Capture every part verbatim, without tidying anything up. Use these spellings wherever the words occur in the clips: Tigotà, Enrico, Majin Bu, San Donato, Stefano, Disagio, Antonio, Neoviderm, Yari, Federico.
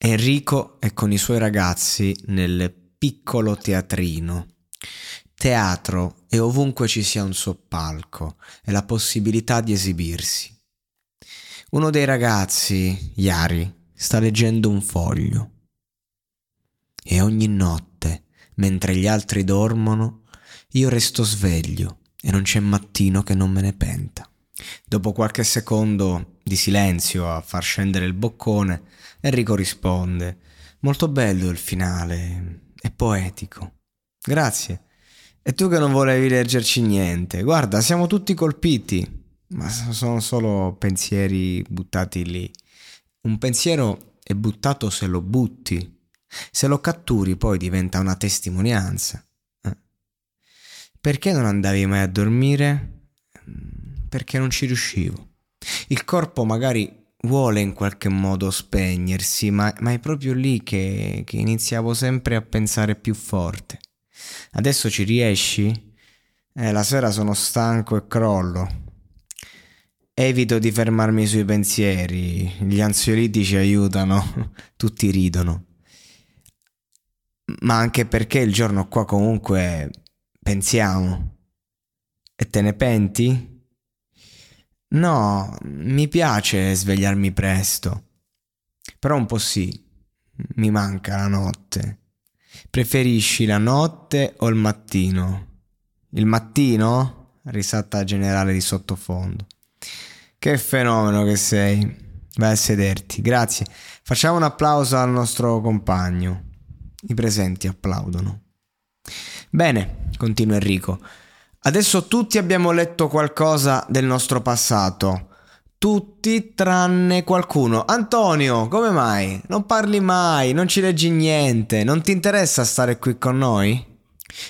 Enrico è con i suoi ragazzi nel piccolo teatrino. Teatro è ovunque ci sia un soppalco e la possibilità di esibirsi. Uno dei ragazzi, Yari, sta leggendo un foglio. E ogni notte, mentre gli altri dormono, io resto sveglio e non c'è mattino che non me ne penta. Dopo qualche secondo di silenzio a far scendere il boccone, Enrico risponde: molto bello il finale, è poetico. Grazie. E tu che non volevi leggerci niente? Guarda, siamo tutti colpiti, ma sono solo pensieri buttati lì. Un pensiero è buttato se lo butti, se lo catturi poi diventa una testimonianza. Eh. Perché non andavi mai a dormire? Perché non ci riuscivo. Il corpo magari vuole in qualche modo spegnersi, ma, ma è proprio lì che, che iniziavo sempre a pensare più forte. Adesso ci riesci? Eh, la sera sono stanco e crollo. Evito di fermarmi sui pensieri, gli ansiolitici aiutano, tutti ridono. Ma anche perché il giorno qua comunque pensiamo. E te ne penti? No, mi piace svegliarmi presto, però un po' sì, mi manca la notte. Preferisci la notte o il mattino? Il mattino? Risata generale di sottofondo. Che fenomeno che sei, vai a sederti, grazie. Facciamo un applauso al nostro compagno, i presenti applaudono. Bene, continua Enrico. Adesso tutti abbiamo letto qualcosa del nostro passato. Tutti tranne qualcuno. Antonio, come mai? Non parli mai, non ci leggi niente. Non ti interessa stare qui con noi?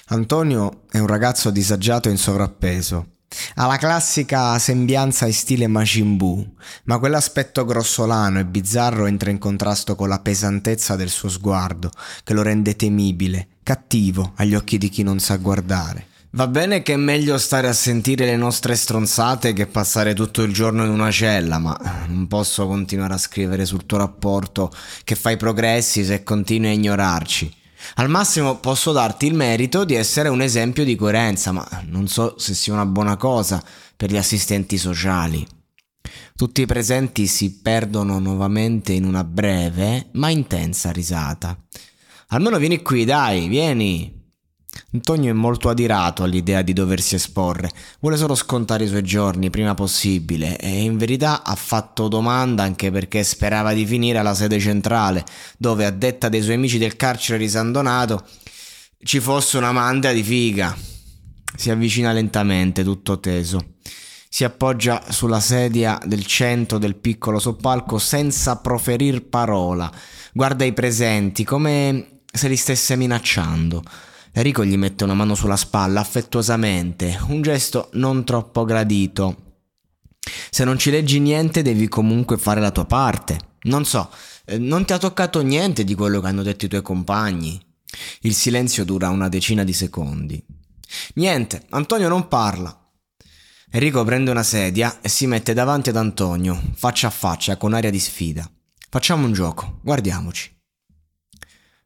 Antonio è un ragazzo disagiato e in sovrappeso. Ha la classica sembianza in stile Majin Bu, ma quell'aspetto grossolano e bizzarro entra in contrasto con la pesantezza del suo sguardo, che lo rende temibile, cattivo agli occhi di chi non sa guardare. Va bene che è meglio stare a sentire le nostre stronzate che passare tutto il giorno in una cella, ma non posso continuare a scrivere sul tuo rapporto che fai progressi se continui a ignorarci. Al massimo posso darti il merito di essere un esempio di coerenza, ma non so se sia una buona cosa per gli assistenti sociali. Tutti i presenti si perdono nuovamente in una breve ma intensa risata. Almeno vieni qui, dai, vieni! Antonio è molto adirato all'idea di doversi esporre, vuole solo scontare i suoi giorni prima possibile e in verità ha fatto domanda anche perché sperava di finire alla sede centrale, dove a detta dei suoi amici del carcere di San Donato ci fosse una manda di figa. Si avvicina lentamente, tutto teso. Si appoggia sulla sedia del centro del piccolo soppalco senza proferir parola. Guarda i presenti come se li stesse minacciando. Enrico gli mette una mano sulla spalla affettuosamente, un gesto non troppo gradito. Se non ci leggi niente devi comunque fare la tua parte. Non so, non ti ha toccato niente di quello che hanno detto i tuoi compagni? Il silenzio dura una decina di secondi. Niente, Antonio non parla. Enrico prende una sedia e si mette davanti ad Antonio, faccia a faccia, con aria di sfida. Facciamo un gioco, guardiamoci.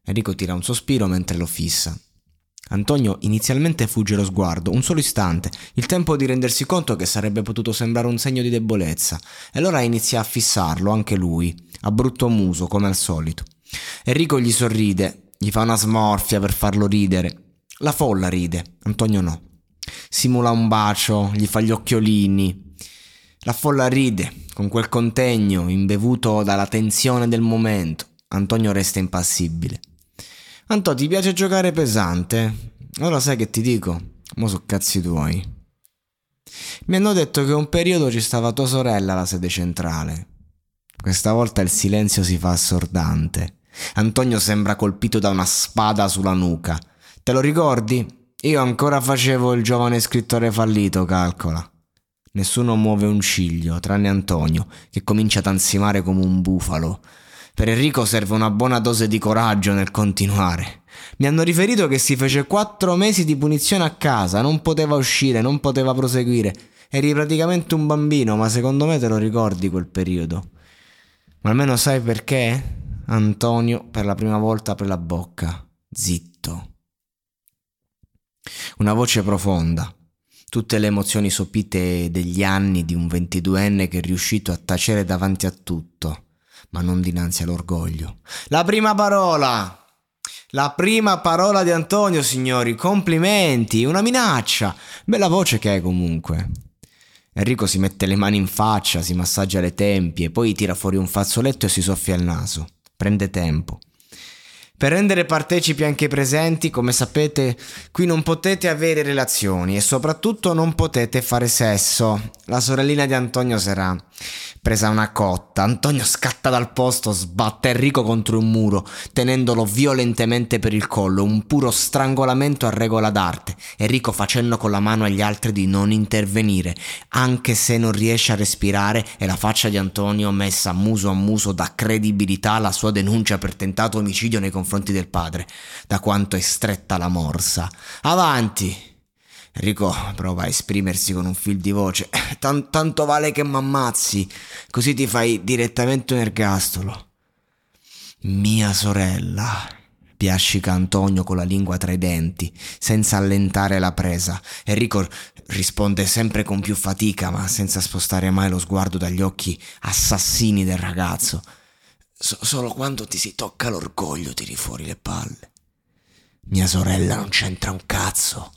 Enrico tira un sospiro mentre lo fissa. Antonio inizialmente fugge lo sguardo, un solo istante, il tempo di rendersi conto che sarebbe potuto sembrare un segno di debolezza, e allora inizia a fissarlo anche lui, a brutto muso come al solito. Enrico gli sorride, gli fa una smorfia per farlo ridere. La folla ride, Antonio no. Simula un bacio, gli fa gli occhiolini. La folla ride, con quel contegno imbevuto dalla tensione del momento. Antonio resta impassibile. Anto, ti piace giocare pesante? Allora sai che ti dico? Mo so cazzi tuoi. Mi hanno detto che un periodo ci stava tua sorella alla sede centrale. Questa volta il silenzio si fa assordante. Antonio sembra colpito da una spada sulla nuca. Te lo ricordi? Io ancora facevo il giovane scrittore fallito, calcola. Nessuno muove un ciglio, tranne Antonio, che comincia ad ansimare come un bufalo. Per Enrico serve una buona dose di coraggio nel continuare. Mi hanno riferito che si fece quattro mesi di punizione a casa, non poteva uscire, non poteva proseguire. Eri praticamente un bambino, ma secondo me te lo ricordi quel periodo. Ma almeno sai perché? Antonio per la prima volta apre la bocca. Zitto. Una voce profonda. Tutte le emozioni sopite degli anni di un ventiduenne che è riuscito a tacere davanti a tutto. Ma non dinanzi all'orgoglio. La prima parola! La prima parola di Antonio, signori! Complimenti! Una minaccia! Bella voce che hai comunque. Enrico si mette le mani in faccia, si massaggia le tempie, poi tira fuori un fazzoletto e si soffia il naso. Prende tempo. Per rendere partecipi anche i presenti, come sapete, qui non potete avere relazioni e soprattutto non potete fare sesso. La sorellina di Antonio sarà presa una cotta. Antonio scatta dal posto, sbatte Enrico contro un muro, tenendolo violentemente per il collo, un puro strangolamento a regola d'arte. Enrico facendo con la mano agli altri di non intervenire, anche se non riesce a respirare, e la faccia di Antonio messa muso a muso dà credibilità alla sua denuncia per tentato omicidio nei confronti del padre, da quanto è stretta la morsa. Avanti! Enrico prova a esprimersi con un fil di voce. Tan- tanto vale che m'ammazzi, così ti fai direttamente un ergastolo. Mia sorella, piascica Antonio con la lingua tra i denti, senza allentare la presa. Enrico risponde sempre con più fatica, ma senza spostare mai lo sguardo dagli occhi assassini del ragazzo. Solo quando ti si tocca l'orgoglio tiri fuori le palle. Mia sorella non c'entra un cazzo.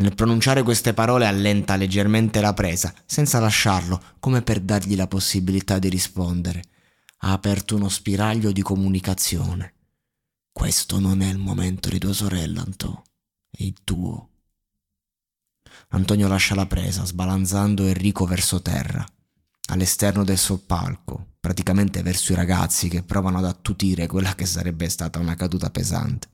Nel pronunciare queste parole allenta leggermente la presa, senza lasciarlo, come per dargli la possibilità di rispondere. Ha aperto uno spiraglio di comunicazione. Questo non è il momento di tua sorella, Anto. È il tuo. Antonio lascia la presa, sbalanzando Enrico verso terra, all'esterno del soppalco, praticamente verso i ragazzi che provano ad attutire quella che sarebbe stata una caduta pesante.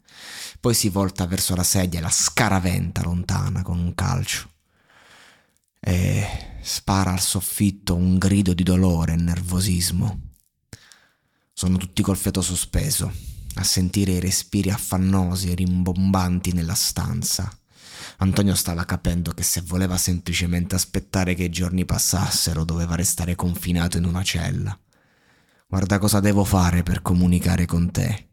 Poi si volta verso la sedia e la scaraventa lontana con un calcio e spara al soffitto un grido di dolore e nervosismo. Sono tutti col fiato sospeso a sentire i respiri affannosi e rimbombanti nella stanza. Antonio stava capendo che se voleva semplicemente aspettare che i giorni passassero doveva restare confinato in una cella. Guarda cosa devo fare per comunicare con te,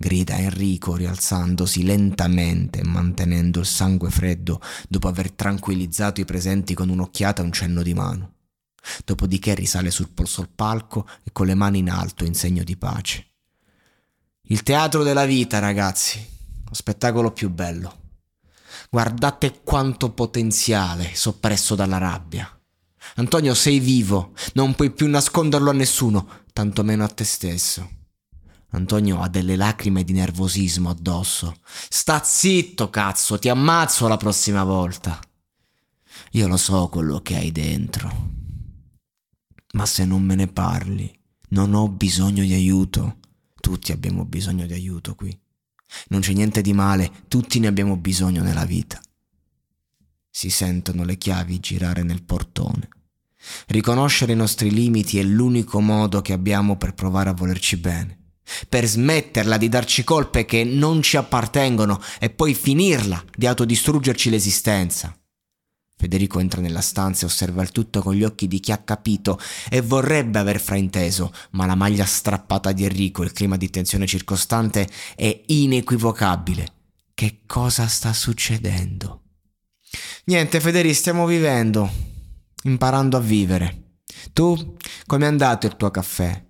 grida Enrico rialzandosi lentamente e mantenendo il sangue freddo dopo aver tranquillizzato i presenti con un'occhiata e un cenno di mano. Dopodiché risale sul palco e con le mani in alto in segno di pace. Il teatro della vita, ragazzi, lo spettacolo più bello. Guardate quanto potenziale soppresso dalla rabbia. Antonio, sei vivo, non puoi più nasconderlo a nessuno, tantomeno a te stesso. Antonio ha delle lacrime di nervosismo addosso. Sta zitto, cazzo, ti ammazzo la prossima volta. Io lo so quello che hai dentro, ma se non me ne parli, non ho bisogno di aiuto. Tutti abbiamo bisogno di aiuto qui. Non c'è niente di male, tutti ne abbiamo bisogno nella vita. Si sentono le chiavi girare nel portone. Riconoscere i nostri limiti è l'unico modo che abbiamo per provare a volerci bene, per smetterla di darci colpe che non ci appartengono e poi finirla di autodistruggerci l'esistenza. Federico entra nella stanza e osserva il tutto con gli occhi di chi ha capito e vorrebbe aver frainteso, ma la maglia strappata di Enrico, il clima di tensione circostante è inequivocabile. Che cosa sta succedendo? Niente, Federico, stiamo vivendo, imparando a vivere. Tu, com'è andato il tuo caffè?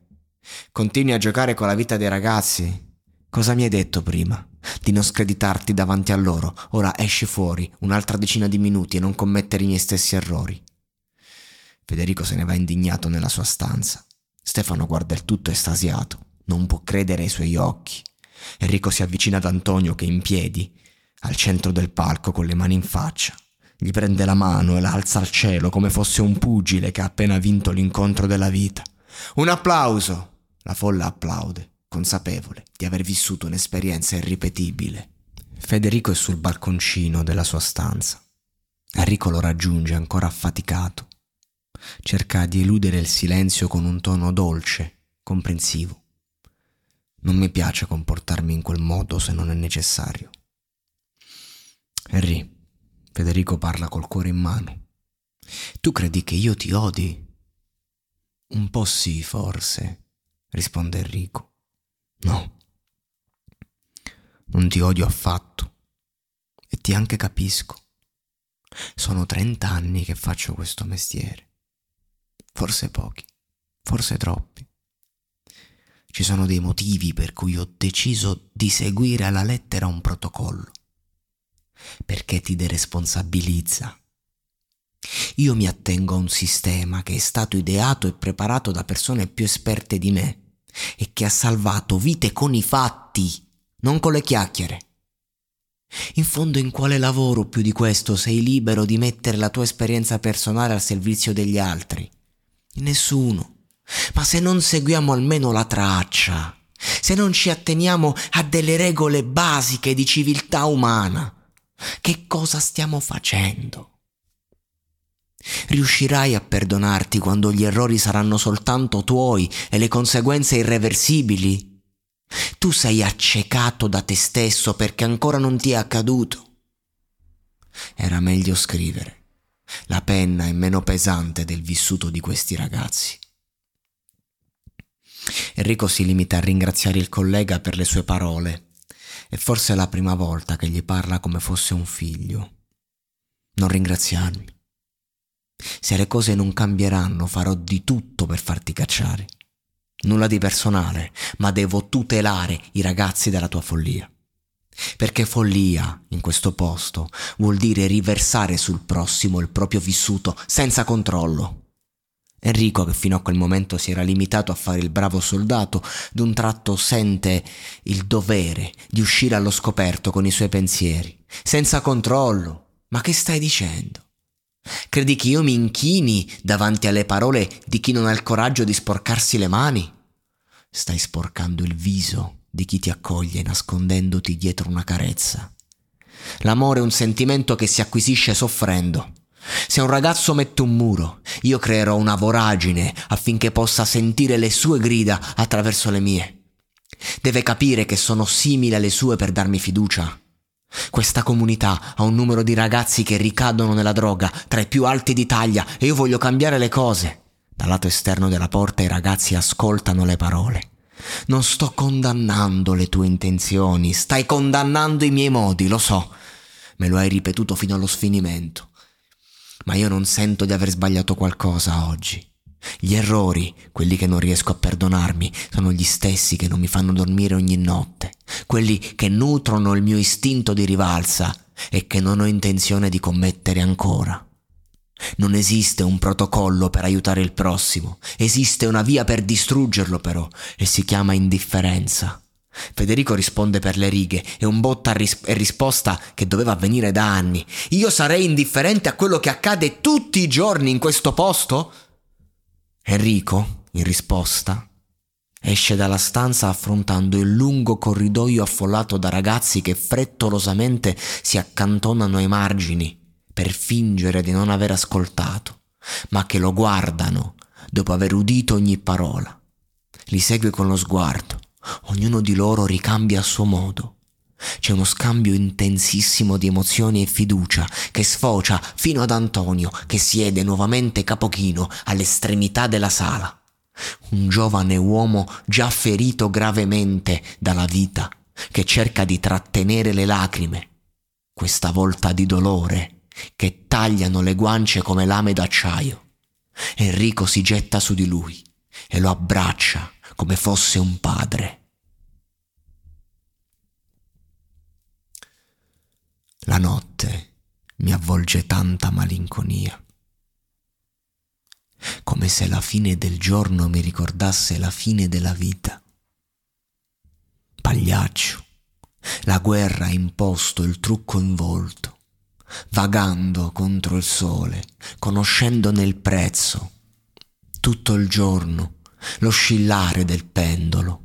Continui a giocare con la vita dei ragazzi? Cosa mi hai detto prima? Di non screditarti davanti a loro. Ora esci fuori un'altra decina di minuti e non commettere i miei stessi errori. Federico se ne va indignato nella sua stanza. Stefano guarda il tutto estasiato. Non può credere ai suoi occhi. Enrico si avvicina ad Antonio che è in piedi al centro del palco con le mani in faccia. Gli prende la mano e la alza al cielo come fosse un pugile che ha appena vinto l'incontro della vita. Un applauso! La folla applaude, consapevole di aver vissuto un'esperienza irripetibile. Federico è sul balconcino della sua stanza. Enrico lo raggiunge ancora affaticato. Cerca di eludere il silenzio con un tono dolce, comprensivo. Non mi piace comportarmi in quel modo se non è necessario. Henry, Federico parla col cuore in mano. Tu credi che io ti odi? Un po' sì, forse, risponde Enrico. No, non ti odio affatto e ti anche capisco. Sono trent'anni che faccio questo mestiere. Forse pochi, forse troppi. Ci sono dei motivi per cui ho deciso di seguire alla lettera un protocollo. Perché ti deresponsabilizza. Io mi attengo a un sistema che è stato ideato e preparato da persone più esperte di me. E che ha salvato vite con i fatti, non con le chiacchiere. In fondo, in quale lavoro più di questo sei libero di mettere la tua esperienza personale al servizio degli altri? Nessuno. Ma se non seguiamo almeno la traccia, se non ci atteniamo a delle regole basiche di civiltà umana, che cosa stiamo facendo? Riuscirai a perdonarti quando gli errori saranno soltanto tuoi e le conseguenze irreversibili? Tu sei accecato da te stesso perché ancora non ti è accaduto. Era meglio scrivere. La penna è meno pesante del vissuto di questi ragazzi. Enrico si limita a ringraziare il collega per le sue parole. E forse è la prima volta che gli parla come fosse un figlio. Non ringraziarmi. Se le cose non cambieranno, farò di tutto per farti cacciare. Nulla di personale, ma devo tutelare i ragazzi dalla tua follia. Perché follia, in questo posto, vuol dire riversare sul prossimo il proprio vissuto senza controllo. Enrico, che fino a quel momento si era limitato a fare il bravo soldato, d'un tratto sente il dovere di uscire allo scoperto con i suoi pensieri. Senza controllo. Ma che stai dicendo? Credi che io mi inchini davanti alle parole di chi non ha il coraggio di sporcarsi le mani? Stai sporcando il viso di chi ti accoglie nascondendoti dietro una carezza. L'amore è un sentimento che si acquisisce soffrendo. Se un ragazzo mette un muro, io creerò una voragine affinché possa sentire le sue grida attraverso le mie. Deve capire che sono simile alle sue per darmi fiducia. Questa comunità ha un numero di ragazzi che ricadono nella droga tra i più alti d'Italia e io voglio cambiare le cose. Dal lato esterno della porta i ragazzi ascoltano le parole. Non sto condannando le tue intenzioni, stai condannando i miei modi, lo so. Me lo hai ripetuto fino allo sfinimento. Ma io non sento di aver sbagliato qualcosa oggi. Gli errori, quelli che non riesco a perdonarmi, sono gli stessi che non mi fanno dormire ogni notte, quelli che nutrono il mio istinto di rivalsa e che non ho intenzione di commettere ancora. Non esiste un protocollo per aiutare il prossimo, esiste una via per distruggerlo però, e si chiama indifferenza. Federico risponde per le righe, è un botta ris- e risposta che doveva avvenire da anni. Io sarei indifferente a quello che accade tutti i giorni in questo posto? Enrico, in risposta, esce dalla stanza affrontando il lungo corridoio affollato da ragazzi che frettolosamente si accantonano ai margini per fingere di non aver ascoltato, ma che lo guardano dopo aver udito ogni parola. Li segue con lo sguardo, ognuno di loro ricambia a suo modo. C'è uno scambio intensissimo di emozioni e fiducia che sfocia fino ad Antonio, che siede nuovamente capochino all'estremità della sala. Un giovane uomo già ferito gravemente dalla vita, che cerca di trattenere le lacrime, questa volta di dolore, che tagliano le guance come lame d'acciaio. Enrico si getta su di lui e lo abbraccia come fosse un padre. La notte mi avvolge tanta malinconia, come se la fine del giorno mi ricordasse la fine della vita. Pagliaccio, la guerra ha imposto il trucco in volto, vagando contro il sole, conoscendone il prezzo, tutto il giorno, l'oscillare del pendolo.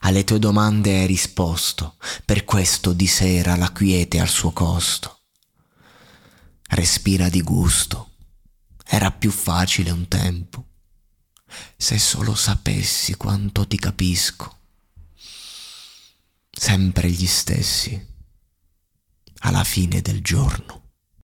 Alle tue domande hai risposto, per questo di sera la quiete al suo costo. Respira di gusto. Era più facile un tempo. Se solo sapessi quanto ti capisco. Sempre gli stessi. Alla fine del giorno.